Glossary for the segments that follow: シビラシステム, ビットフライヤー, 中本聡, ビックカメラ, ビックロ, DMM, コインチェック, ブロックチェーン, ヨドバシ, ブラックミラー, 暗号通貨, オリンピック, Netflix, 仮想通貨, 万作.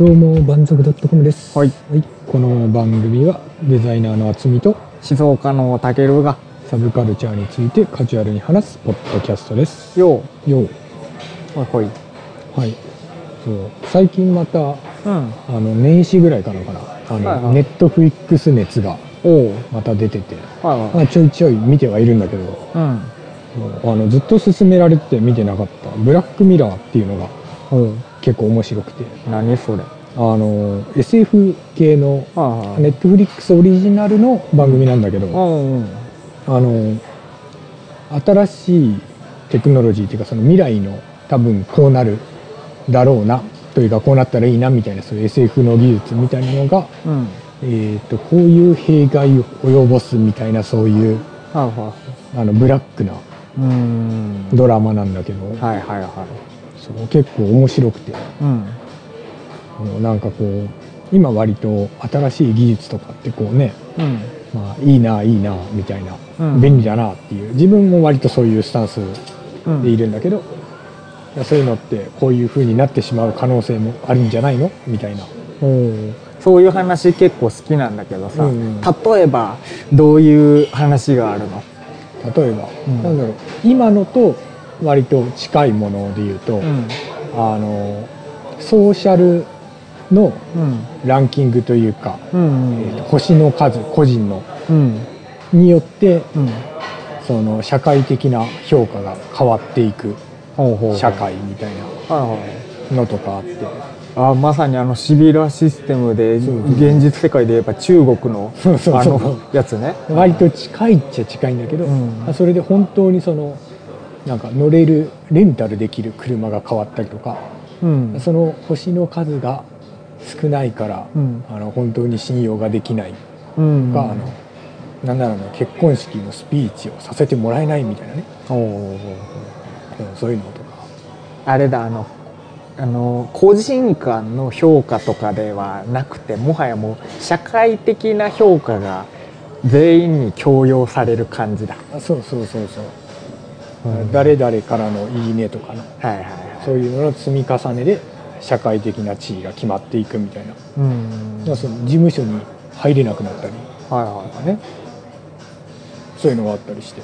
どうも万作 .com です、はい、この番組はデザイナーの厚みと思想家のたけるがサブカルチャーについてカジュアルに話すポッドキャストです。ようよう、はいはい、そう最近また、年始ぐらいかな、Netflix 熱がまた出てて、ちょいちょい見てはいるんだけど、ずっと勧められて見てなかったブラックミラーっていうのが、結構面白くて。何それ？SF 系の Netflix オリジナルの番組なんだけど、新しいテクノロジーっていうか、その未来の多分こうなるだろうなというか、こうなったらいいなみたいな、そういう SF の技術みたいなのが、こういう弊害を及ぼすみたいな、そういう、ブラックなドラマなんだけど、そう結構面白くて、なんかこう今割と新しい技術とかってこうね、いいなみたいな、便利だなっていう、自分も割とそういうスタンスでいるんだけど、そういうのってこういう風になってしまう可能性もあるんじゃないのみたいな、そういう話結構好きなんだけどさ、例えばどういう話があるの？例えば、なんだろう、今のと割と近いもので言うと、ソーシャルのランキングというか、星の数、個人の、によって、その社会的な評価が変わっていく社会みたいなのとかあって、まさにシビラシステムで、現実世界でやっぱ中国のあのやつね、割と近いっちゃ近いんだけど、それで本当にそのなんか乗れるレンタルできる車が変わったりとか、その星の数が少ないから、本当に信用ができないとか、なんなら結婚式のスピーチをさせてもらえないみたいなね、そういうのとか。あれだ、個人間の評価とかではなくて、もはやもう社会的な評価が全員に強要される感じだ。そうそう、誰々からのいいねとかの、そういうのの積み重ねで社会的な地位が決まっていくみたいな、その事務所に入れなくなったり、そういうのがあったりして、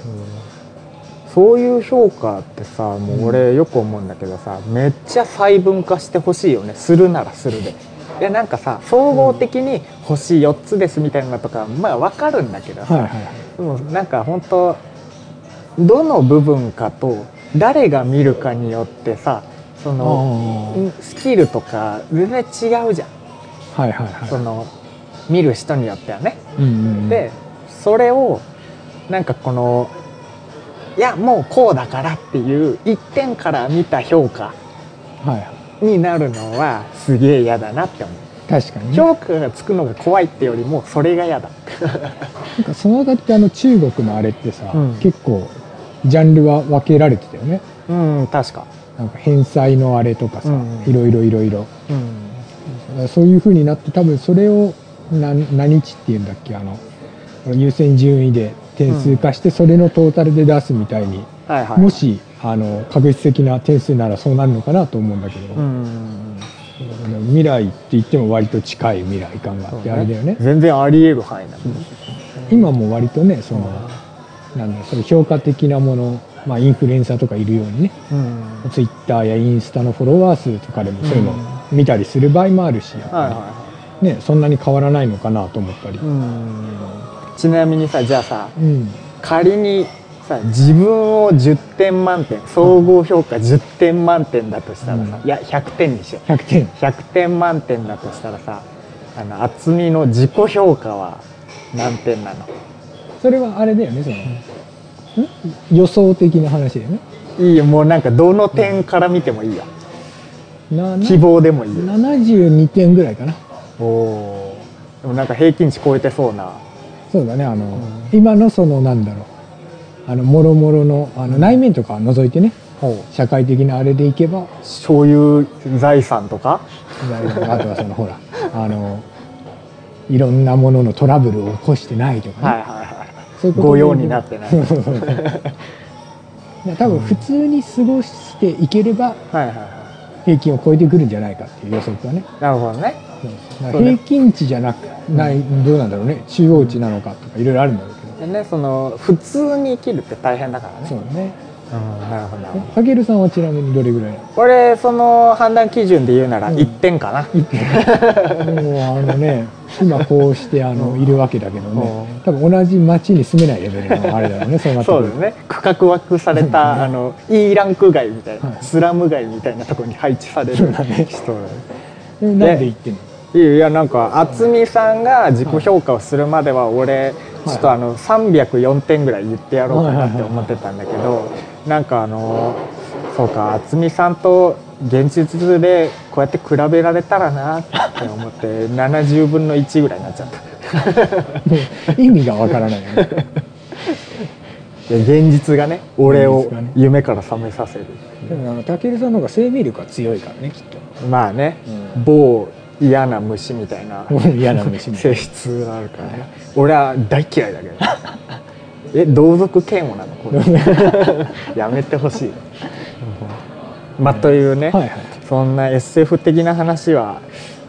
そういう評価ってさ、もう俺よく思うんだけどさ、めっちゃ細分化してほしいよね。するならするで。いや、なんかさ、総合的に星4つですみたいなのとか、分かるんだけどさ、でもなんか本当どの部分かと誰が見るかによってさ、そのスキルとか全然違うじゃん。その見る人によってはね。で、それをなんかこのいやもうこうだからっていう一点から見た評価になるのはすげえ嫌だなって思う。確かに、ね、評価がつくのが怖いってよりもそれが嫌だ。なんかそのあたりって中国のあれってさ、結構ジャンルは分けられてたよね。確か。なんか返済のあれとかさ、いろいろ、そういう風になって、多分それを何値っていうんだっけ、優先順位で点数化して、それのトータルで出すみたいに、もし確率的な点数ならそうなるのかなと思うんだけど、未来って言っても割と近い未来感があって、あれだよね、全然ありえる範囲だもん。今も割とね、そのなんだ、それ評価的なもの、インフルエンサーとかいるようにね、ツイッターやインスタのフォロワー数とかでもそういうの見たりする場合もあるし、そんなに変わらないのかなと思ったり。ちなみにさ、じゃあさ、仮にさ、自分を10点満点、総合評価10点満点だとしたらさ、いや100点にしよう。100点満点だとしたらさ、厚みの自己評価は何点なの？それはあれだよね、その、予想的な話だよね。いいよ、もうなんかどの点から見てもいいよ、希望でもいいよ。72点ぐらいかな。おー、でもなんか平均値超えてそうな。そうだね、今のそのなんだろう、もろもろの内面とか除いてね、社会的なあれでいけば、そういう財産とか、あとはそのほら、いろんなもののトラブルを起こしてないとかね、御用になってない。多分普通に過ごしていければ平均を超えてくるんじゃないかっていう予測がね。なるほどね。平均値じゃなくない、うん、どうなんだろうね、中央値なのかとかいろいろあるんだろうけど、でね、その普通に生きるって大変だからね。そうね、うん、なるほど。ハゲルさんはちなみにどれぐらい？俺その判断基準で言うなら1点かな、うん、1点もうね今こうしているわけだけどね、うん、多分同じ町に住めないレベルのあれだろうね。 そうですね、区画枠されたEランク街みたいな、はい、スラム街みたいなところに配置される人なんで言ってんの？いやなんか渥美さんが自己評価をするまでは俺ちょっと304点ぐらい言ってやろうかなって思ってたんだけど、なんかそうか渥美さんと現実でこうやって比べられたらなって思って70分の1ぐらいになっちゃった意味がわからないよね現実がね俺を夢から覚めさせる。でもたけるさんの方が生命力が強いからねきっと。まあね、うん、某嫌な虫みたいな性質があるからね。俺は大嫌いだけど同族嫌悪なのこれやめてほしいまあというね、はいはい、そんな SF 的な話は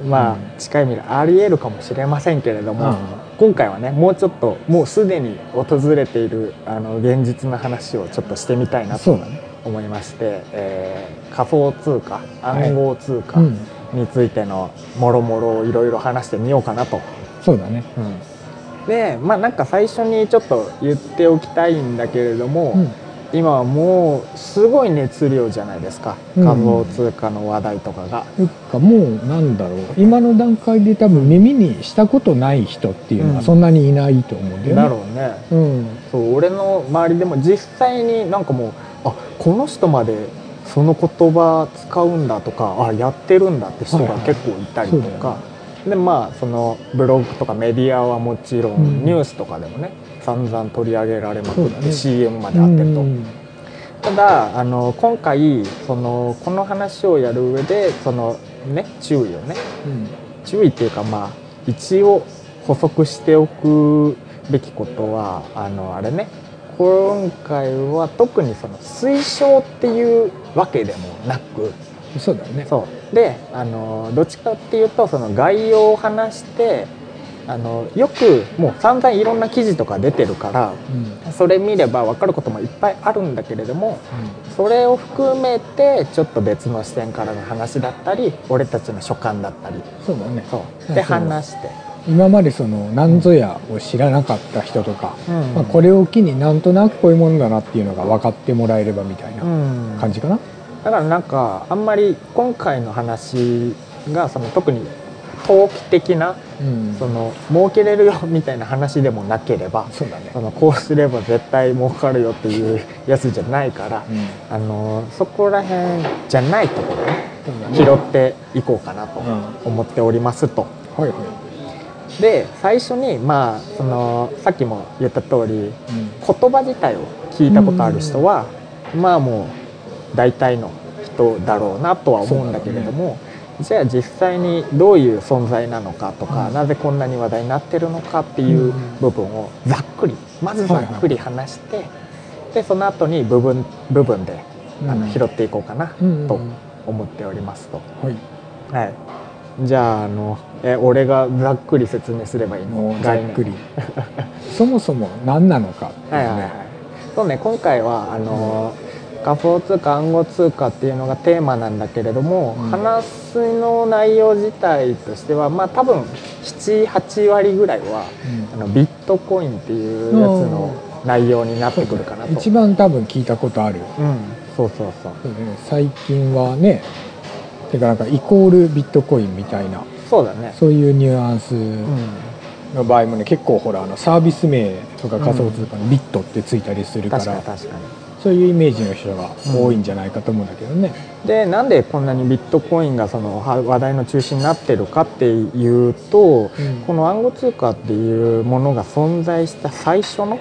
まあ近い未来あり得るかもしれませんけれども、うん、今回はねもうちょっともうすでに訪れている現実の話をちょっとしてみたいなと思いまして、ね仮想通貨暗号通貨、はいうんについてのもろもろをいろいろ話してみようかなと。そうだね、うん、でまあなんか最初にちょっと言っておきたいんだけれども、うん、今はもうすごい熱量じゃないですか、うん、仮想通貨の話題とかが、うん、かもうなんだろう今の段階で多分耳にしたことない人っていうのはそんなにいないと思うんだよね、うん、だろうね、うん、そう俺の周りでも実際になんかもうあこの人までその言葉使うんだとかあやってるんだって人が結構いたりとか、はいはい、でまあそのブログとかメディアはもちろん、うん、ニュースとかでもね散々取り上げられまくって、ね、CM まであってると、うん、ただ今回この話をやる上でその、ね、注意をね、うん、注意っていうかまあ一応補足しておくべきことはあれね今回は特にその推奨っていうわけでもなくそうだよねそうでどっちかっていうとその概要を話してよくもう散々いろんな記事とか出てるから、うん、それ見れば分かることもいっぱいあるんだけれども、うん、それを含めてちょっと別の視点からの話だったり俺たちの所感だったりそうだねそうで話して。今までその何ぞやを知らなかった人とか、うんまあ、これを機になんとなくこういうものだなっていうのが分かってもらえればみたいな感じかな、うん、だからなんかあんまり今回の話がその特に投機的な、うん、その儲けれるよみたいな話でもなければそうだね、そのこうすれば絶対儲かるよっていうやつじゃないから、うん、そこら辺じゃないところを拾っていこうかなと思っておりますと、うんはいはいで最初に、まあ、さっきも言った通り、うん、言葉自体を聞いたことある人は、うん、まあもう大体の人だろうなとは思うんだけれども、ね、じゃあ実際にどういう存在なのかとか、うん、なぜこんなに話題になってるのかっていう部分をざっくりまずざっくり話して、はいはい、でその後に部分で拾っていこうかなと思っておりますと。はい、はいじゃあ俺がざっくり説明すればいいの？ざっくりそもそも何なのかっていうね、はいはいはい、そうね今回は仮想通貨暗号通貨っていうのがテーマなんだけれども、うん、話の内容自体としてはまあ多分 7,8 割ぐらいは、うん、ビットコインっていうやつの内容になってくるかなと、うん、一番多分聞いたことある、うん、そうそうそう、うん、最近はねてかなんかイコールビットコインみたいなそうだねそういうニュアンスの場合もね、うん、結構ほらサービス名とか仮想通貨のビットってついたりするから、うん、確かにそういうイメージの人が多いんじゃないかと思うんだけどね、うん、でなんでこんなにビットコインがその話題の中心になってるかっていうと、うん、この暗号通貨っていうものが存在した最初の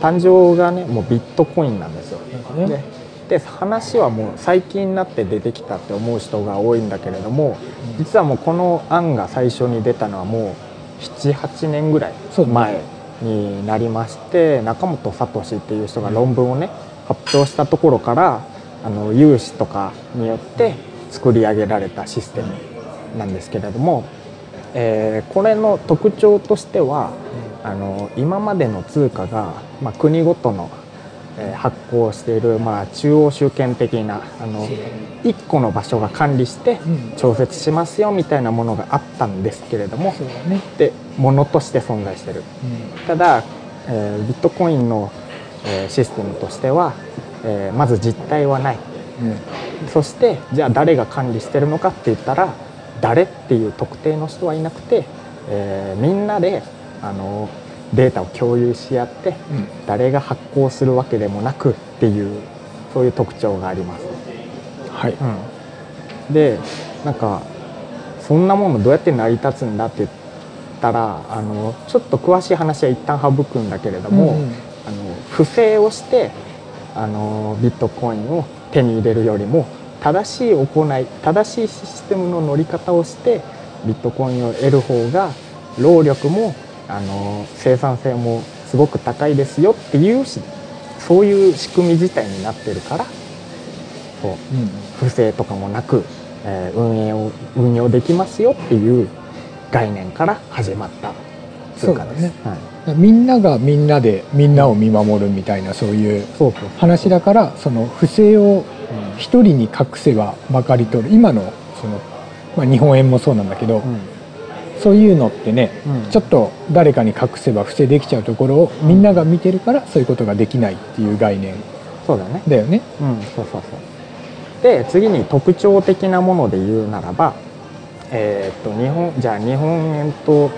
誕生がねもうビットコインなんですよね。で話はもう最近になって出てきたって思う人が多いんだけれども実はもうこの案が最初に出たのはもう 7,8 年ぐらい前になりまして中本聡っていう人が論文をね発表したところから融資とかによって作り上げられたシステムなんですけれども、これの特徴としては今までの通貨が、国ごとの発行している、中央集権的な1個の場所が管理して調節しますよみたいなものがあったんですけれども、で物として存在している。ただ、ビットコインのシステムとしては、まず実体はない、そしてじゃあ誰が管理してるのかって言ったら誰っていう特定の人はいなくて、みんなでデータを共有し合って、誰が発行するわけでもなくっていうそういう特徴があります。はい。でなんかそんなものどうやって成り立つんだって言ったらちょっと詳しい話は一旦省くんだけれども、不正をしてビットコインを手に入れるよりも正しい行い正しいシステムの乗り方をしてビットコインを得る方が労力も生産性もすごく高いですよっていうそういう仕組み自体になってるからそう、不正とかもなく、運用できますよっていう概念から始まった通貨です。そうだね。はい、みんながみんなでみんなを見守るみたいなそういう話だから、その不正を一人に隠せばまかり通る。今の、その、日本円もそうなんだけど、そういうのってね、ちょっと誰かに隠せば不正できちゃうところをみんなが見てるからそういうことができないっていう概念だよね。で次に特徴的なもので言うならば、日本円と、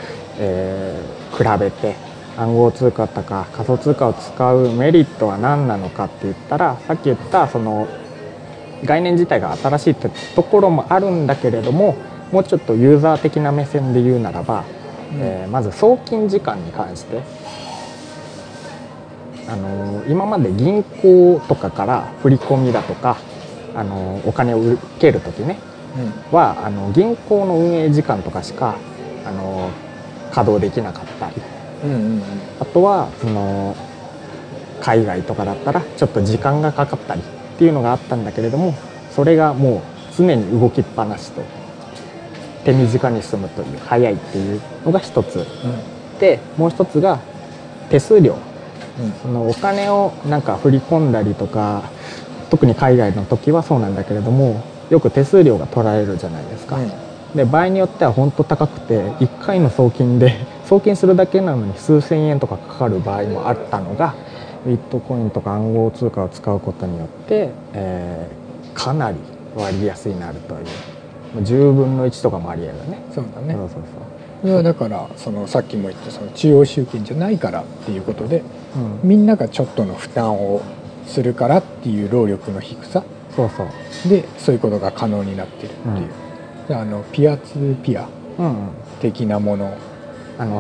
比べて暗号通貨とか仮想通貨を使うメリットは何なのかって言ったら、さっき言ったその概念自体が新しいってところもあるんだけれども、もうちょっとユーザー的な目線で言うならば、まず送金時間に関して今まで銀行とかから振り込みだとかお金を受ける時ね、は銀行の運営時間とかしか稼働できなかったり、あとはその海外とかだったらちょっと時間がかかったりっていうのがあったんだけれども、それがもう常に動きっぱなしと。手短に済むという早いっていうのが一つ、でもう一つが手数料、そのお金をなんか振り込んだりとか、特に海外の時はそうなんだけれども、よく手数料が取られるじゃないですか、で場合によっては本当高くて1回の送金で送金するだけなのに数千円とかかかる場合もあったのが、ビットコインとか暗号通貨を使うことによって、かなり割安になるという。10分の1とかもありえるね。そうだね。それはだからそのさっきも言ったその中央集権じゃないからっていうことで、みんながちょっとの負担をするからっていう労力の低さ、でそういうことが可能になってるっていう、ピアツーピア的なもの、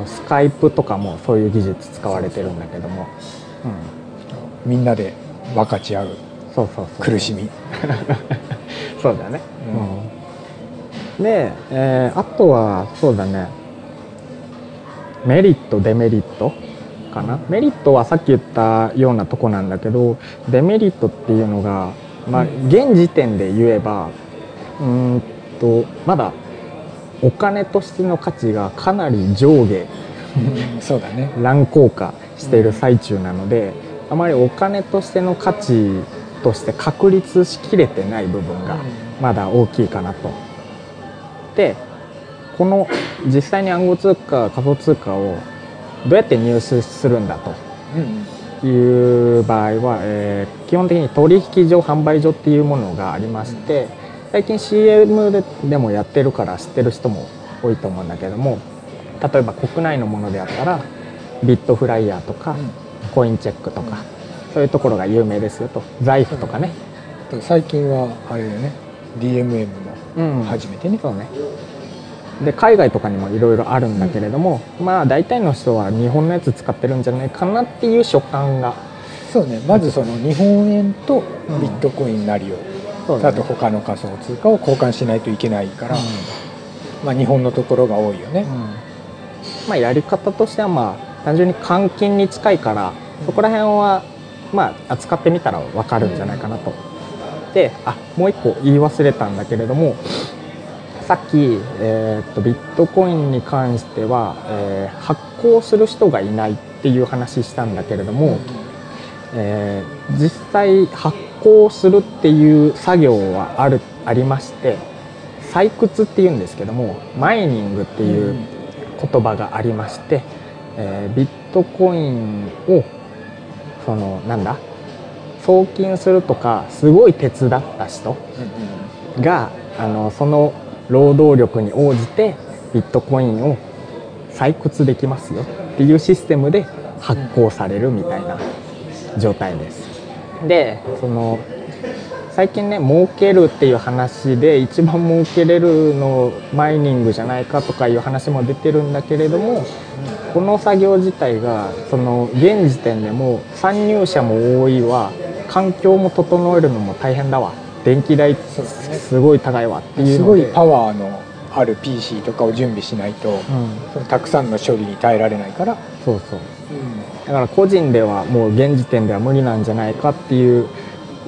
スカイプとかもそういう技術使われてるんだけども、みんなで分かち合う苦しみそうだね。であとはそうだね、メリットデメリットかな。メリットはさっき言ったようなとこなんだけど、デメリットっていうのが、現時点で言えばまだお金としての価値がかなり上下そうだね、乱高下している最中なので、あまりお金としての価値として確立しきれてない部分がまだ大きいかなと。でこの実際に暗号通貨仮想通貨をどうやって入手するんだという場合は、基本的に取引所販売所っていうものがありまして、最近 CM でもやってるから知ってる人も多いと思うんだけども、例えば国内のものであったらビットフライヤーとかコインチェックとか、そういうところが有名ですよと。財布とかね、最近はあれだよね、 DMM も初めてね、そうね。で海外とかにもいろいろあるんだけれども、大体の人は日本のやつ使ってるんじゃないかなっていう所感が。そうね、まずその日本円とビットコインなりを、あと他の仮想通貨を交換しないといけないから、日本のところが多いよね。やり方としては単純に換金に近いから、そこら辺は扱ってみたら分かるんじゃないかなと。て、あ、もう一個言い忘れたんだけれども、さっき、ビットコインに関しては、発行する人がいないっていう話したんだけれども、実際発行するっていう作業はありまして、採掘っていうんですけども、マイニングっていう言葉がありまして、ビットコインを送金するとかすごい手伝った人が、その労働力に応じてビットコインを採掘できますよっていうシステムで発行されるみたいな状態です。で、最近ね、儲けるっていう話で一番儲けれるのマイニングじゃないかとかいう話も出てるんだけれども、この作業自体が現時点でも参入者も多いわ、環境も整えるのも大変だわ、電気代すごい高いわっていうので、すごいパワーのある PC とかを準備しないと、たくさんの処理に耐えられないから、だから個人ではもう現時点では無理なんじゃないかっていう、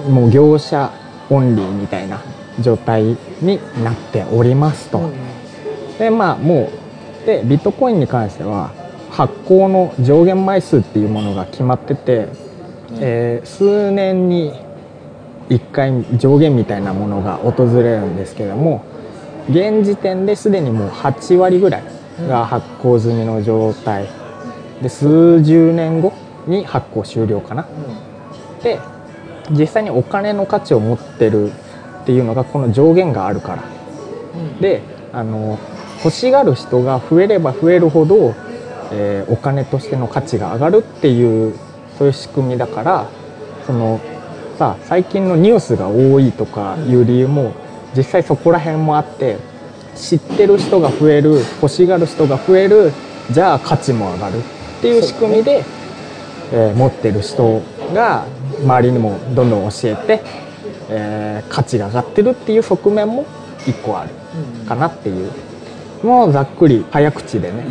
もう業者オンリーみたいな状態になっておりますと。で、ビットコインに関しては発行の上限枚数っていうものが決まってて、数年に1回上限みたいなものが訪れるんですけども、現時点ですでにもう8割ぐらいが発行済みの状態で、数十年後に発行終了かな。で、実際にお金の価値を持ってるっていうのがこの上限があるから、で、欲しがる人が増えれば増えるほど、お金としての価値が上がるっていう、そういう仕組みだから、最近のニュースが多いとかいう理由も実際そこら辺もあって、知ってる人が増える、欲しがる人が増える、じゃあ価値も上がるっていう仕組みで、持ってる人が周りにもどんどん教えて、価値が上がってるっていう側面も一個あるかなっていう、もうざっくり早口でね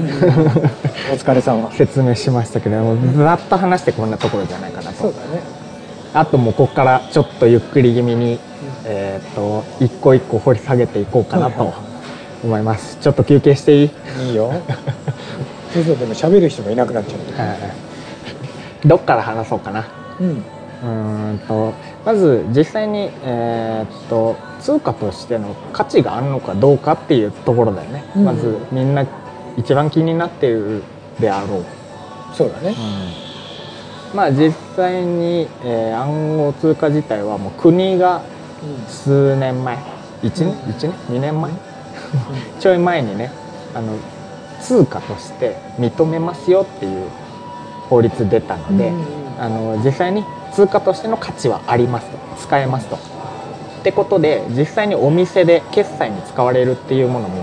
お疲れ様説明しましたけども、ざっと話してこんなところじゃないかなと。そうだね。あともうここからちょっとゆっくり気味に、一個一個掘り下げていこうかなと思います。ちょっと休憩していい？いいよそうそう、でも喋る人がいなくなっちゃう、どっから話そうかな。まず実際に、通貨としての価値があるのかどうかっていうところだよね、まずみんな一番気になっているであろう。そうだね、実際に、暗号通貨自体はもう国が数年前、1年、2年前ちょい前にね、通貨として認めますよっていう法律出たので、実際に通貨としての価値はありますと、使えますとってことで、実際にお店で決済に使われるっていうものも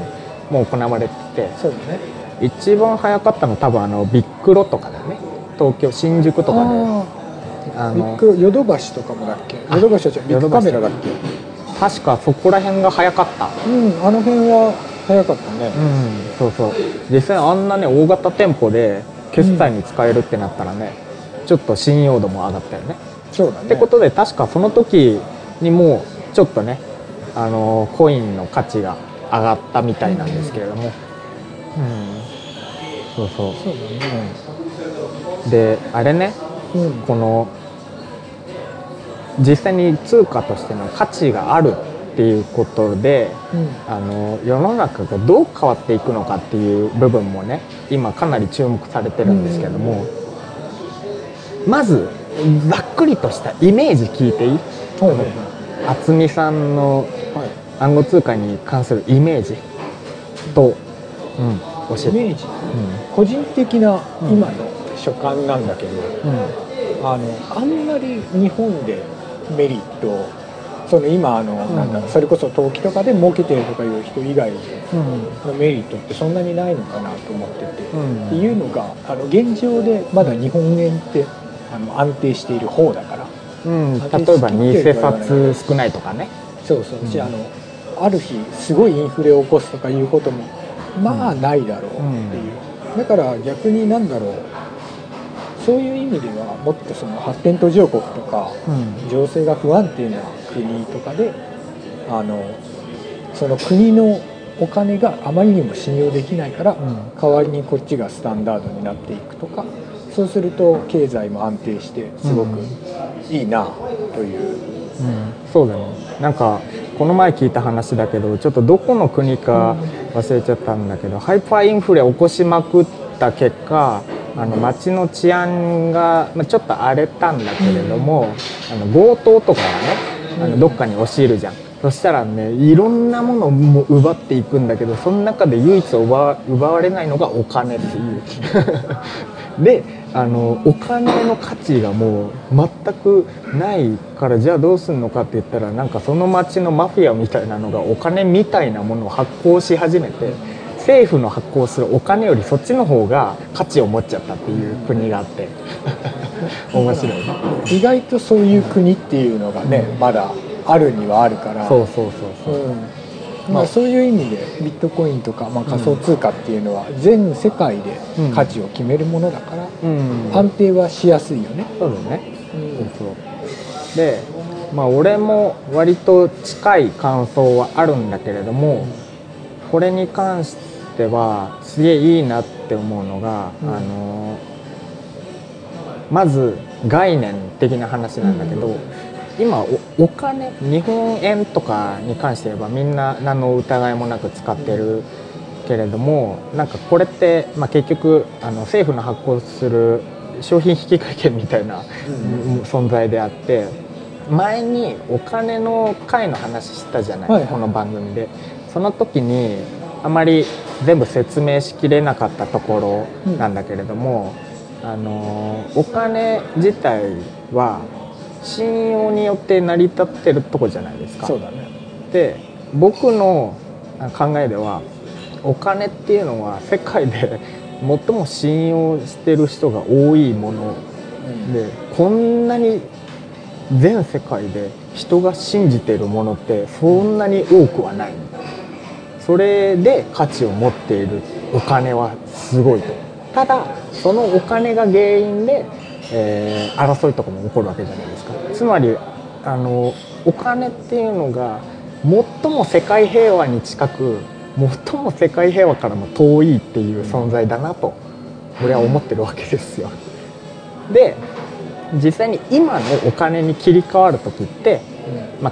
もう行われてて、そうですね、一番早かったの多分ビックロとかだよね、東京新宿とかで、ビックロ、ヨドバシとかもだっけ、ヨドバシはビックカメラだっけ、確かそこら辺が早かった。あの辺は早かったね。実際あんなね大型店舗で決済に使えるってなったらね、ちょっと信用度も上がったよね。そうだね。ってことで確かその時にもうちょっとね、コインの価値が上がったみたいなんですけれども、であれね、この実際に通貨としての価値があるっていうことで、世の中がどう変わっていくのかっていう部分もね、今かなり注目されてるんですけども、まずざっくりとしたイメージ聞いていい？渥美さんの暗号通貨に関するイメージと、教えて。イメージ、個人的な今の所感なんだけど、あんまり日本でメリット、今それこそ投機とかで儲けてるとかいう人以外のメリットってそんなにないのかなと思ってて、っていうのが現状でまだ日本円って安定している方だから、例えば偽札少ないとかね、ある日すごいインフレを起こすとかいうこともまあないだろうっていう、だから逆にそういう意味ではもっと発展途上国とか情勢が不安定な国とかでその国のお金があまりにも信用できないから、うん、代わりにこっちがスタンダードになっていくとか、そうすると経済も安定してすごくいいなという、うんうん、そうだね。なんかこの前聞いた話だけど、ちょっとどこの国か忘れちゃったんだけど、ハイパーインフレを起こしまくった結果、街の治安が、ちょっと荒れたんだけれども、強盗とかがね、どっかに押し入るじゃん。そしたらね、いろんなものをも奪っていくんだけど、その中で唯一奪われないのがお金っていうで、お金の価値がもう全くないから、じゃあどうするのかって言ったら、なんかその町のマフィアみたいなのがお金みたいなものを発行し始めて、政府の発行するお金よりそっちの方が価値を持っちゃったっていう国があって面白いね。意外とそういう国っていうのがね、まだあるにはあるから、そうそうそうそう、そういう意味でビットコインとか、仮想通貨っていうのは全世界で価値を決めるものだから、安定はしやすいよね。そうだね、そうで、俺も割と近い感想はあるんだけれども、これに関してはすげえいいなって思うのが、まず概念的な話なんだけど、今 お金、日本円とかに関して言えばみんな何の疑いもなく使ってるけれども、なんかこれって、結局政府の発行する商品引換券みたいな存在であって、前にお金の回の話したじゃない、この番組で。その時にあまり全部説明しきれなかったところなんだけれども、お金自体は信用によって成り立ってるとこじゃないですか。そうだね。で、僕の考えでは、お金っていうのは世界で最も信用してる人が多いもので、こんなに全世界で人が信じてるものってそんなに多くはない。それで価値を持っているお金はすごいと。ただそのお金が原因で争いとかも起こるわけじゃないですか。つまりお金っていうのが最も世界平和に近く、最も世界平和からも遠いっていう存在だなと俺は思ってるわけですよ。で、実際に今のお金に切り替わる時って、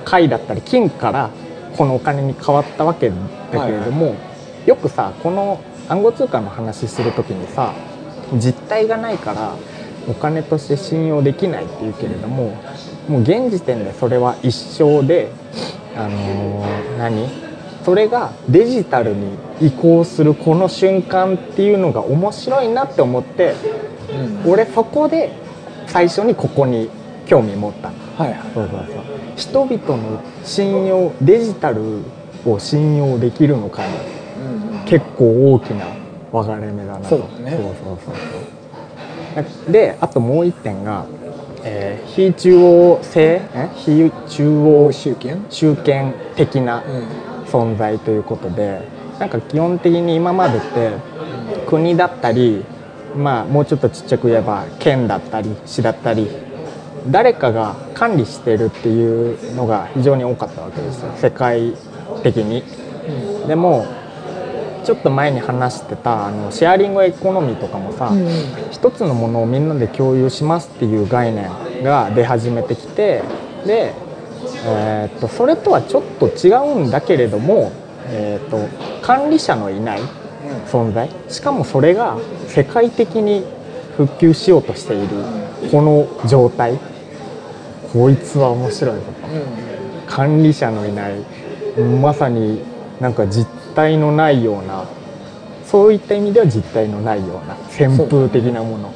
貝だったり金からこのお金に変わったわけだけれども、よくさ、この暗号通貨の話する時にさ、実体がないからお金として信用できないっていうけれども、もう現時点でそれは一生で、それがデジタルに移行するこの瞬間っていうのが面白いなって思って、俺そこで最初にここに興味持った。人々の信用、デジタルを信用できるのかな、結構大きな分かれ目だなと。そう。で、あともう一点が、非中央集権的な存在ということで、なんか基本的に今までって国だったり、もうちょっとちっちゃく言えば県だったり市だったり、誰かが管理してるっていうのが非常に多かったわけですよ、世界的に。でもちょっと前に話してたシェアリングエコノミーとかもさ、一つのものをみんなで共有しますっていう概念が出始めてきて、で、それとはちょっと違うんだけれども、管理者のいない存在、しかもそれが世界的に復旧しようとしているこの状態、こいつは面白いぞ、管理者のいない、まさになんか実体のないような、そういった意味では実体のないような旋風的なもの、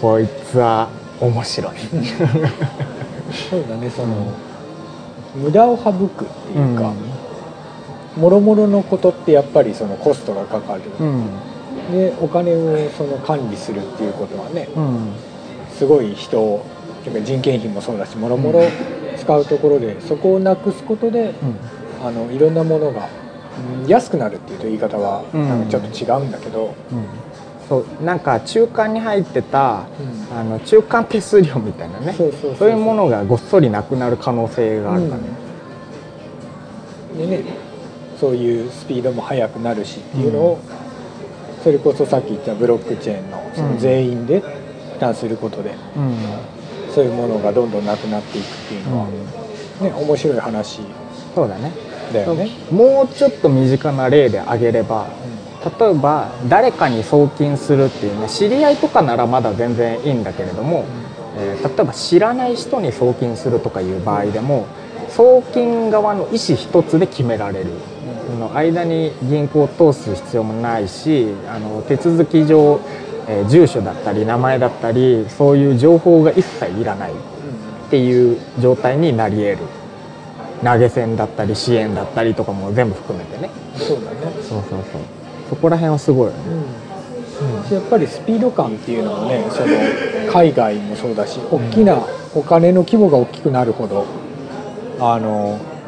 こいつは面白いそうだね、その、無駄を省くっていうか、もろもろのことってやっぱりそのコストがかかる、でお金をその管理するっていうことはね、すごい人を、人件費もそうだし、もろもろ使うところで、そこをなくすことで、いろんなものが安くなるっていうと言い方はなんかちょっと違うんだけど、そうなんか中間に入ってた、うん、中間手数料みたいなね、そういうものがごっそりなくなる可能性があるからね、うん、でね、そういうスピードも速くなるしっていうのを、うん、それこそさっき言ったブロックチェーン の、 その全員で負担することで、うん、そういうものがどんどんなくなっていくっていうのは、うん、ね、面白い話そうだね、だよね。もうちょっと身近な例で挙げれば、例えば誰かに送金するっていうね、知り合いとかならまだ全然いいんだけれども、例えば知らない人に送金するとかいう場合でも、送金側の意思一つで決められる、間に銀行を通す必要もないし、手続き上、住所だったり名前だったりそういう情報が一切いらないっていう状態になり得る。投げ銭だったり支援だったりとかも全部含めてね。そうだね。そうそうそう。そこら辺はすごいよね。うん、やっぱりスピード感っていうのはね、その海外もそうだし、大きなお金の規模が大きくなるほど、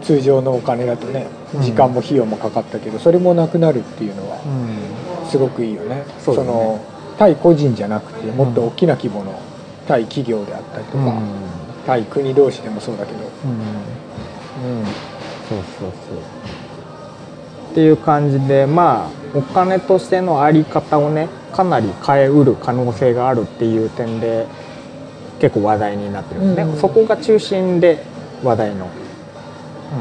通常のお金だとね、時間も費用もかかったけど、それもなくなるっていうのはすごくいいよね。うん、そうだね。その対個人じゃなくて、もっと大きな規模の対企業であったりとか、うん、対国同士でもそうだけど。うんうん、そうそうそうっていう感じで、まあお金としてのあり方をね、かなり変えうる可能性があるっていう点で結構話題になってるんですね、うん、そこが中心で話題の、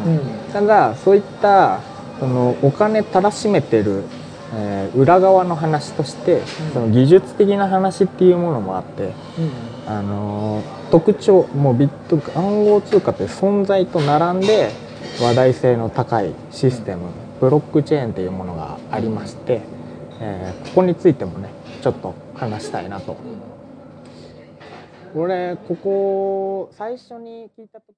うんうん、ただそういったそのお金たらしめてる、裏側の話として、うん、その技術的な話っていうものもあって、うん、特徴もうビット暗号通貨という存在と並んで話題性の高いシステム、ブロックチェーンというものがありまして、ここについてもねちょっと話したいなと。これここ最初に聞いた時